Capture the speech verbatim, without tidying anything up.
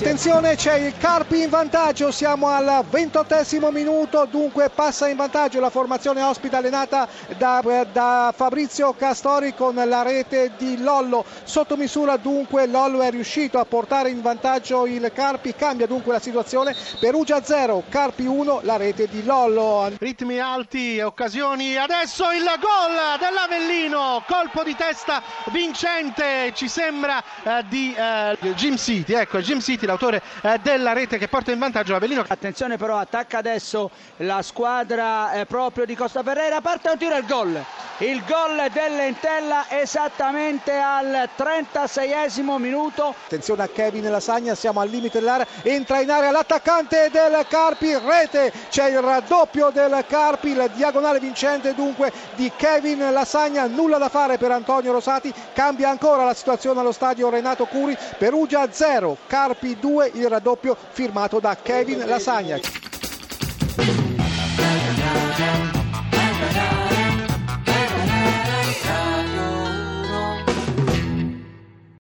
Attenzione, c'è il Carpi in vantaggio, siamo al ventottesimo minuto, dunque passa in vantaggio la formazione ospite allenata da, da Fabrizio Castori con la rete di Lollo. Sotto misura dunque Lollo è riuscito a portare in vantaggio il Carpi, cambia dunque la situazione, Perugia zero, Carpi uno, la rete di Lollo. Ritmi alti, occasioni, adesso il gol dell'Avellino, colpo di testa vincente, ci sembra eh, di eh, Jim City, ecco Jim City l'autore eh, della rete che porta in vantaggio l'Avellino. Attenzione però, attacca adesso la squadra eh, proprio di Costa Ferreira, parte un tiro e il gol. Il gol dell'Entella esattamente al trentaseiesimo minuto. Attenzione a Kevin Lasagna, siamo al limite dell'area, entra in area l'attaccante del Carpi, rete, c'è il raddoppio del Carpi, la diagonale vincente dunque di Kevin Lasagna, nulla da fare per Antonio Rosati, cambia ancora la situazione allo stadio Renato Curi, Perugia zero, Carpi due, il raddoppio firmato da Kevin Lasagna.